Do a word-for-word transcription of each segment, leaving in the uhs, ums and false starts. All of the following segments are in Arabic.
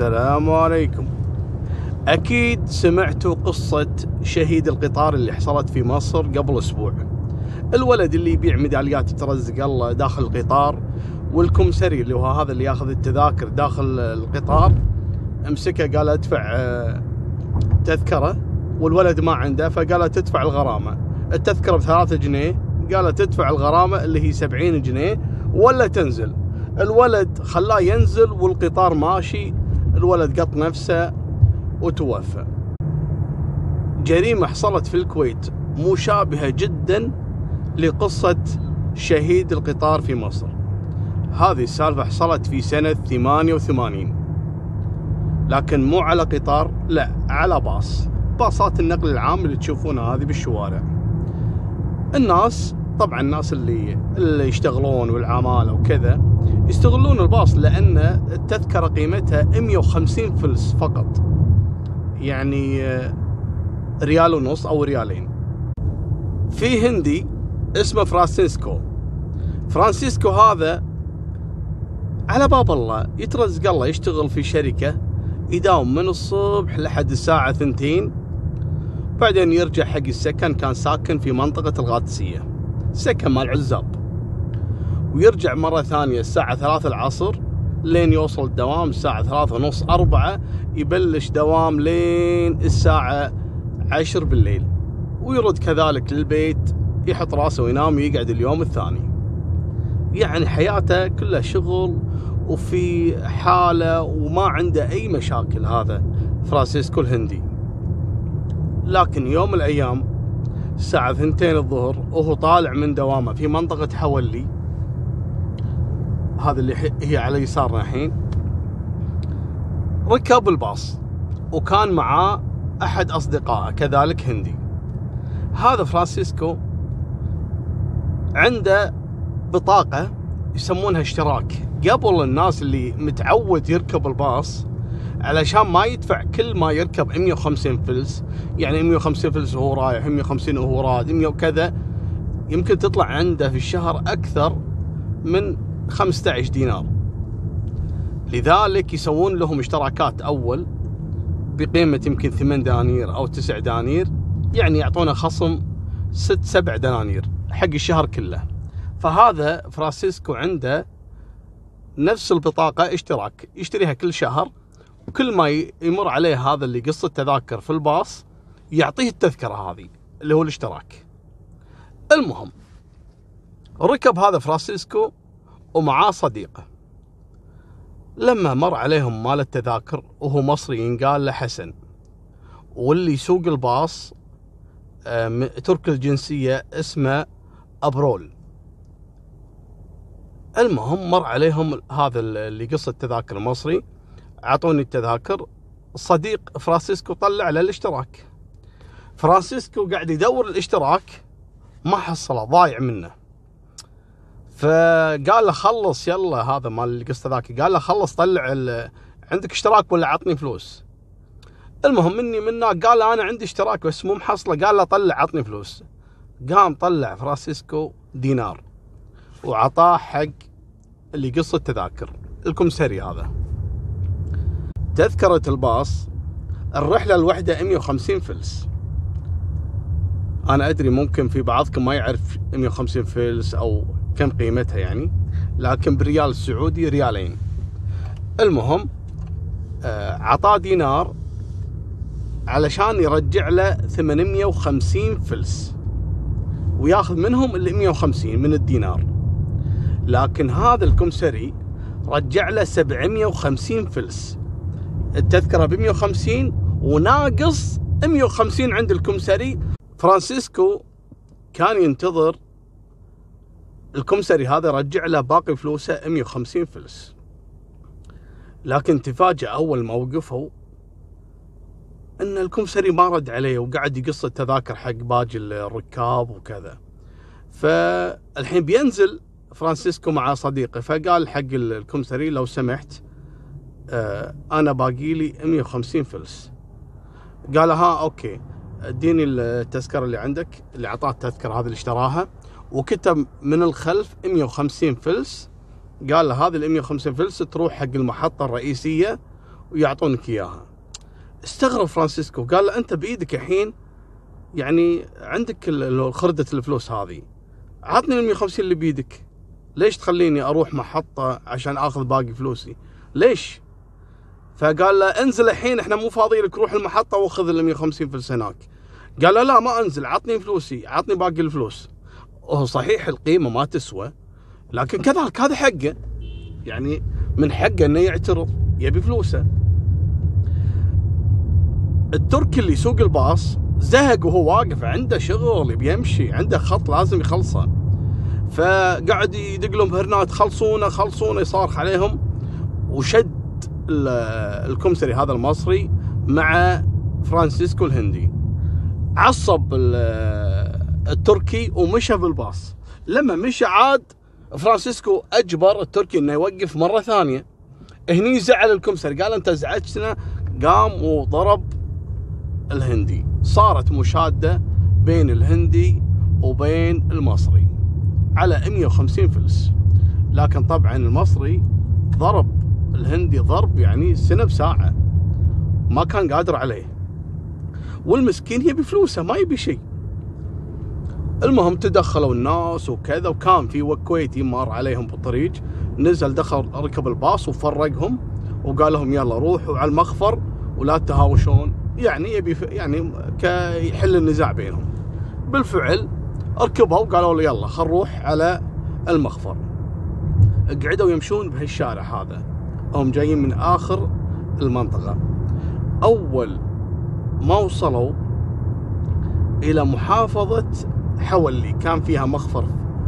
السلام عليكم. أكيد سمعتوا قصة شهيد القطار اللي حصلت في مصر قبل أسبوع. الولد اللي يبيع ميداليات يترزق الله داخل القطار، والكمسري اللي هو هذا اللي ياخذ التذاكر داخل القطار امسكه قال ادفع تذكرة، والولد ما عنده فقال تدفع الغرامة. التذكرة بثلاثة جنيه، قال تدفع الغرامة اللي هي سبعين جنيه ولا تنزل. الولد خلاه ينزل والقطار ماشي، الولد قط نفسه وتوفى. جريمة حصلت في الكويت مشابهة جدا لقصة شهيد القطار في مصر. هذه السالفة حصلت في سنة ثمانية وثمانين، لكن مو على قطار، لا، على باص، باصات النقل العام اللي تشوفونها هذه بالشوارع. الناس طبعا الناس اللي اللي يشتغلون والعمالة وكذا يستغلون الباص، لأن التذكرة قيمتها مئة وخمسين فلس فقط، يعني ريال ونص أو ريالين. في هندي اسمه فرانسيسكو. فرانسيسكو هذا على باب الله، يترزق الله، يشتغل في شركة، يداوم من الصبح لحد الساعة اثنتين، بعدين يرجع حق السكن. كان ساكن في منطقة الغاتسية، سكن مال عزاب، ويرجع مرة ثانية الساعة ثلاثة العصر لين يوصل الدوام الساعة ثلاثة ونص أربعة، يبلش دوام لين الساعة عشر بالليل، ويرد كذلك للبيت، يحط راسه وينام ويقعد اليوم الثاني. يعني حياته كلها شغل وفي حالة وما عنده أي مشاكل، هذا فرانسيسكو الهندي. لكن يوم الأيام الساعة ثنتين الظهر وهو طالع من دوامه في منطقة حولي، هذا اللي هي على يسارنا الحين، ركب الباص وكان معاه أحد أصدقائه كذلك هندي. هذا فرانسيسكو عنده بطاقة يسمونها اشتراك. قبل الناس اللي متعود يركب الباص علشان ما يدفع كل ما يركب مئة وخمسين فلس، يعني مئة وخمسين فلس وهو رايح، مئة وخمسين وهو راد، مئة وكذا، يمكن تطلع عنده في الشهر أكثر من خمسة عشر دينار. لذلك يسوون لهم اشتراكات أول بقيمة يمكن ثمانية دنانير أو تسعة دنانير، يعني يعطونا خصم ستة سبع دنانير حق الشهر كله. فهذا فرانسيسكو عنده نفس البطاقة اشتراك، يشتريها كل شهر، وكل ما يمر عليه هذا اللي قص التذاكر في الباص يعطيه التذكرة هذه اللي هو الاشتراك. المهم ركب هذا فرانسيسكو ومعاه صديقه. لما مر عليهم مال التذاكر وهو مصري ينقال له حسن، واللي يسوق الباص ترك الجنسية اسمه أبرول. المهم مر عليهم هذا اللي قص التذاكر المصري، أعطوني التذاكر. صديق فرانسيسكو طلع له الاشتراك، فرانسيسكو قاعد يدور الاشتراك ما حصله، ضايع منه. فقال له خلص يلا، هذا مال اللي قص ذاك، قال له خلص طلع عندك اشتراك ولا عطني فلوس. المهم مني منه قال له انا عندي اشتراك بس مو محصله، قال له طلع عطني فلوس. قام طلع فرانسيسكو دينار وعطاه حق اللي قص التذاكر الكمسري هذا. تذكرة الباص الرحلة الوحدة مئة وخمسين فلس. انا ادري ممكن في بعضكم ما يعرف مئة وخمسين فلس او كم قيمتها يعني، لكن بالريال السعودي ريالين. المهم عطاه دينار علشان يرجع له ثمانمئة وخمسين فلس وياخذ منهم ال مئة وخمسين من الدينار. لكن هذا الكمسري رجع له سبعمئة وخمسين فلس، التذكرة ب مئة وخمسين وناقص مئة وخمسين عند الكمسري. فرانسيسكو كان ينتظر الكمسري هذا رجع له باقي فلوسه مئة وخمسين فلس، لكن تفاجأ أول ما وقفوا أن الكمسري ما رد عليه وقعد يقص التذاكر حق باقي الركاب وكذا. فالحين بينزل فرانسيسكو مع صديقه، فقال حق الكمسري لو سمحت أنا باقي لي مئة وخمسين فلس. قال ها أوكي، اديني التذكرة اللي عندك، اللي عطاه التذكرة هذه اللي اشتراها، وكتب من الخلف مئة وخمسين فلس. قال له هذه ال مئة وخمسين فلس تروح حق المحطة الرئيسية ويعطونك اياها. استغرب فرانسيسكو، قال له انت بايدك الحين يعني عندك خردة الفلوس هذه، عطني ال مئة وخمسين اللي بيدك، ليش تخليني اروح محطة عشان اخذ باقي فلوسي؟ ليش؟ فقال له انزل الحين، احنا مو فاضي لك، روح المحطة وخذ ال مئة وخمسين فلس هناك. قال له لا ما انزل، عطني فلوسي، عطني باقي الفلوس. وهو صحيح القيمة ما تسوى، لكن كذلك هذا حقه، يعني من حقه انه يعترض، يبي فلوسه. الترك اللي يسوق الباص زهق وهو واقف، عنده شغل يبي يمشي، عنده خط لازم يخلصه، فقعد يدق لهم هرنات خلصونا خلصونا، يصارخ عليهم، وشد الكمسري هذا المصري مع فرانسيسكو الهندي. عصب التركي ومشى بالباص. لما مشى عاد فرانسيسكو اجبر التركي انه يوقف مره ثانيه. هني زعل الكمسري، قال انت زعجتنا، قام وضرب الهندي. صارت مشاده بين الهندي وبين المصري على مئة وخمسين فلس، لكن طبعا المصري ضرب الهندي ضرب يعني سنة بساعة، ما كان قادر عليه، والمسكين يبي فلوسه ما يبي شيء. المهم تدخلوا الناس وكذا، وكان في كويتي مار عليهم بالطريق، نزل دخل ركب الباص وفرقهم، وقال لهم يلا روحوا على المخفر ولا تهاوشون، يعني يبي يعني كيحل النزاع بينهم. بالفعل ركبوا وقالوا له يلا خل نروح على المخفر. قعدوا يمشون بهالشارع هذا، هم جايين من آخر المنطقة. أول ما وصلوا إلى محافظة حولي، كان فيها مخفر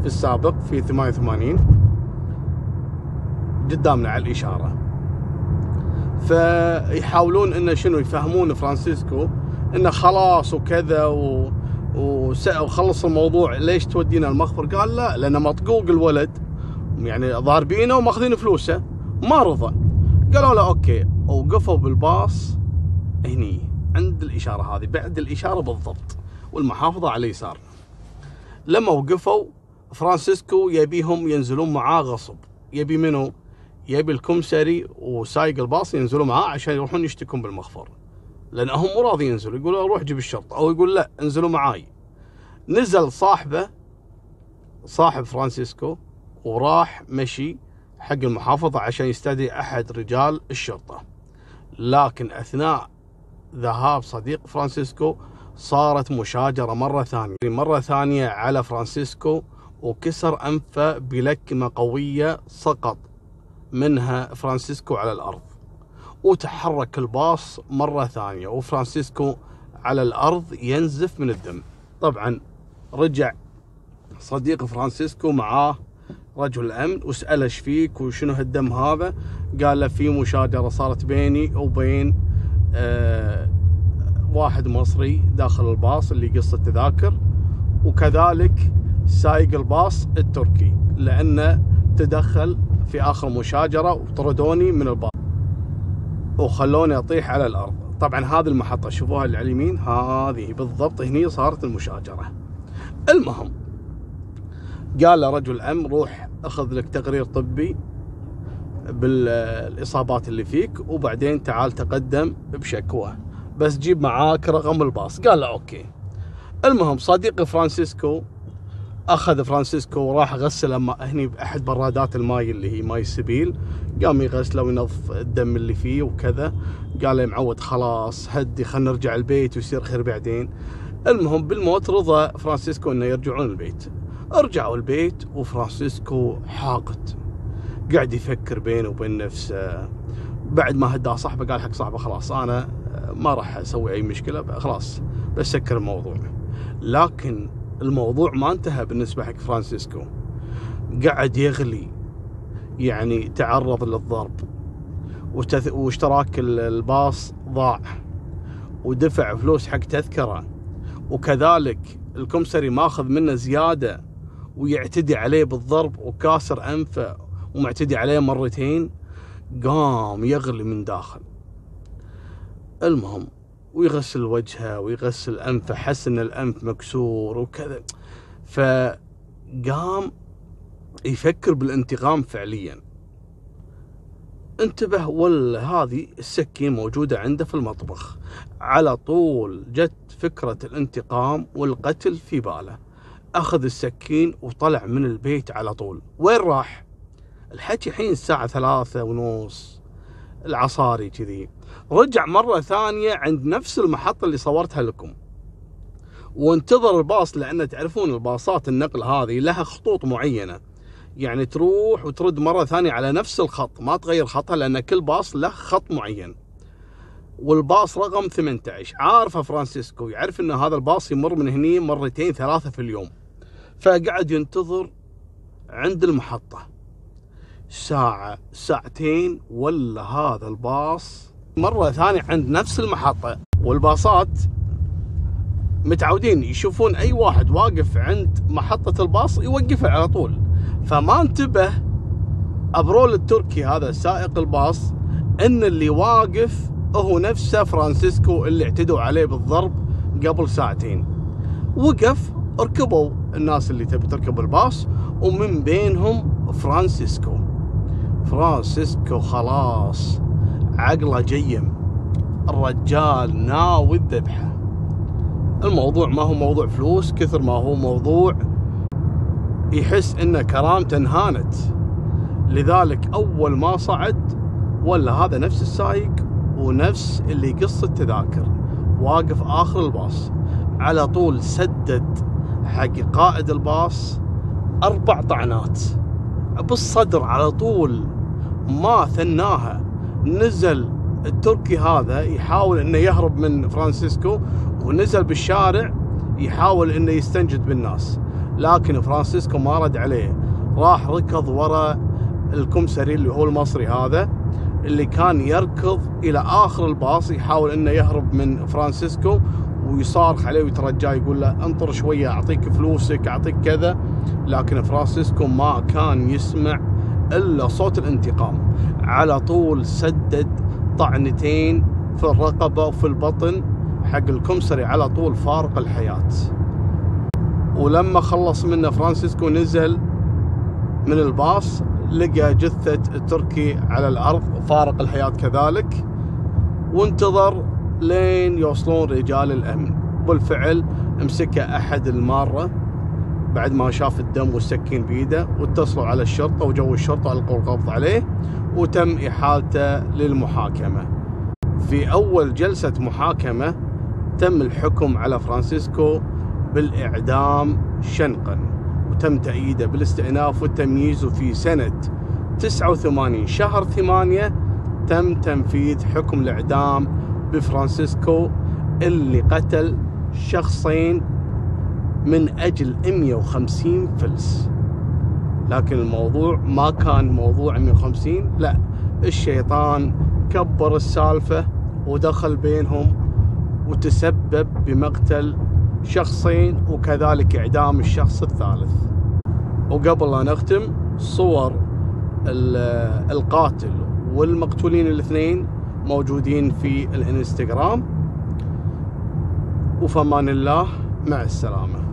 في السابق في ثمانية وثمانين قدامنا على الإشارة، فيحاولون إنه شنو يفهمون فرانسيسكو إنه خلاص وكذا و... وخلص الموضوع، ليش تودينا المخفر؟ قال لا، لأنه مطقوق الولد، يعني ضاربينه وماخذين فلوسه، ما رضى. قالوا له اوكي، وقفوا بالباص هني عند الاشاره هذه، بعد الاشاره بالضبط، والمحافظه على اليسار. لما وقفوا فرانسيسكو يبيهم ينزلون معاه غصب، يبي منو؟ يبي الكمسري وسايق الباص ينزلوا معاه عشان يروحون يشتكون بالمخفر، لانهم مو راضي ينزلوا، يقولوا روح جيب الشرطه، او يقول لا انزلوا معاي. نزل صاحبه صاحب فرانسيسكو وراح مشي حق المحافظة عشان يستدعي أحد رجال الشرطة، لكن أثناء ذهاب صديق فرانسيسكو صارت مشاجرة مرة ثانية مرة ثانية على فرانسيسكو، وكسر أنفه بلكمة قوية، سقط منها فرانسيسكو على الأرض، وتحرك الباص مرة ثانية، وفرانسيسكو على الأرض ينزف من الدم. طبعا رجع صديق فرانسيسكو معاه رجل الأمن، وسأله ايش فيك وشنو هالدم هذا؟ قال له في مشاجرة صارت بيني وبين آه واحد مصري داخل الباص اللي يقص التذاكر، وكذلك سايق الباص التركي، لأنه تدخل في آخر مشاجرة وطردوني من الباص وخلوني أطيح على الأرض. طبعا هذه المحطة شوفوها اللي على اليمين، هذه بالضبط هني صارت المشاجرة. المهم قال له رجل الأمن روح أخذ لك تقرير طبي بالإصابات اللي فيك، وبعدين تعال تقدم بشكوى، بس جيب معاك رقم الباص. قال له أوكي. المهم صديق فرانسيسكو أخذ فرانسيسكو وراح غسله هني بأحد برادات الماي اللي هي ماي السبيل، قام يغسله وينظف الدم اللي فيه وكذا. قال له يا معود خلاص هدي، خلينا نرجع البيت ويصير خير بعدين. المهم بالموت رضى فرانسيسكو إنه يرجعون البيت. رجعوا البيت وفرانسيسكو حاقد، قاعد يفكر بينه وبين نفسه. بعد ما هداه صاحبه قال حق صاحبه خلاص انا ما راح اسوي اي مشكله، خلاص بسكر الموضوع. لكن الموضوع ما انتهى بالنسبه حق فرانسيسكو، قاعد يغلي، يعني تعرض للضرب، واشتراك الباص ضاع، ودفع فلوس حق تذكره، وكذلك الكمسري ماخذ منه زياده ويعتدي عليه بالضرب، وكاسر أنفه ومعتدي عليه مرتين. قام يغلي من داخل. المهم ويغسل وجهه ويغسل أنفه، حس إن الأنف مكسور وكذا، فقام يفكر بالانتقام فعليا. انتبه والله هذه السكين موجودة عنده في المطبخ. على طول جت فكرة الانتقام والقتل في باله، أخذ السكين وطلع من البيت على طول. وين راح؟ الحكي حين الساعة ثلاثة ونص العصاري كذي. رجع مرة ثانية عند نفس المحطة اللي صورتها لكم، وانتظر الباص، لأن تعرفون الباصات النقل هذه لها خطوط معينة، يعني تروح وترد مرة ثانية على نفس الخط، ما تغير خطها، لأن كل باص له خط معين. والباص رقم ثمانية عشر عارفه فرانسيسكو، يعرف أن هذا الباص يمر من هني مرتين ثلاثة في اليوم، فقعد ينتظر عند المحطة ساعة ساعتين، ولا هذا الباص مرة ثانية عند نفس المحطة. والباصات متعودين يشوفون أي واحد واقف عند محطة الباص يوقفه على طول، فما انتبه أبرول التركي هذا سائق الباص أن اللي واقف هو نفسه فرانسيسكو اللي اعتدوا عليه بالضرب قبل ساعتين. وقف، ركبوا الناس اللي تبي تركب الباص، ومن بينهم فرانسيسكو. فرانسيسكو خلاص عقله جيم، الرجال ناوي الذبحة. الموضوع ما هو موضوع فلوس كثر ما هو موضوع يحس ان كرامته انهانت. لذلك اول ما صعد، ولا هذا نفس السايق ونفس اللي قص التذاكر واقف آخر الباص، على طول سدد حق قائد الباص أربع طعنات بالصدر على طول، ما ثناها. نزل التركي هذا يحاول أنه يهرب من فرانسيسكو، ونزل بالشارع يحاول أنه يستنجد بالناس، لكن فرانسيسكو ما رد عليه، راح ركض وراء الكمسري اللي هو المصري هذا اللي كان يركض إلى آخر الباص يحاول أنه يهرب من فرانسيسكو، ويصارخ عليه ويترجاه، يقول له انطر شوية أعطيك فلوسك أعطيك كذا. لكن فرانسيسكو ما كان يسمع إلا صوت الانتقام، على طول سدد طعنتين في الرقبة وفي البطن حق الكمسري، على طول فارق الحياة. ولما خلص منه فرانسيسكو نزل من الباص، لقى جثة التركي على الأرض فارق الحياة كذلك، وانتظر لين يوصلون رجال الأمن. بالفعل امسكه أحد المارة بعد ما شاف الدم والسكين بيده، واتصلوا على الشرطة، وجو الشرطة ألقوا القبض عليه، وتم إحالته للمحاكمة. في أول جلسة محاكمة تم الحكم على فرانسيسكو بالإعدام شنقا، وتم تأييده بالاستئناف والتمييز، وفي سنة تسعة وثمانين شهر ثمانية تم تنفيذ حكم الإعدام بفرانسيسكو اللي قتل شخصين من أجل مئة وخمسين فلس. لكن الموضوع ما كان موضوع مئة وخمسين، لا، الشيطان كبر السالفة ودخل بينهم وتسبب بمقتل شخصين وكذلك إعدام الشخص الثالث. وقبل لا نختم، صور القاتل والمقتولين الاثنين موجودين في الانستغرام. وفمان الله، مع السلامة.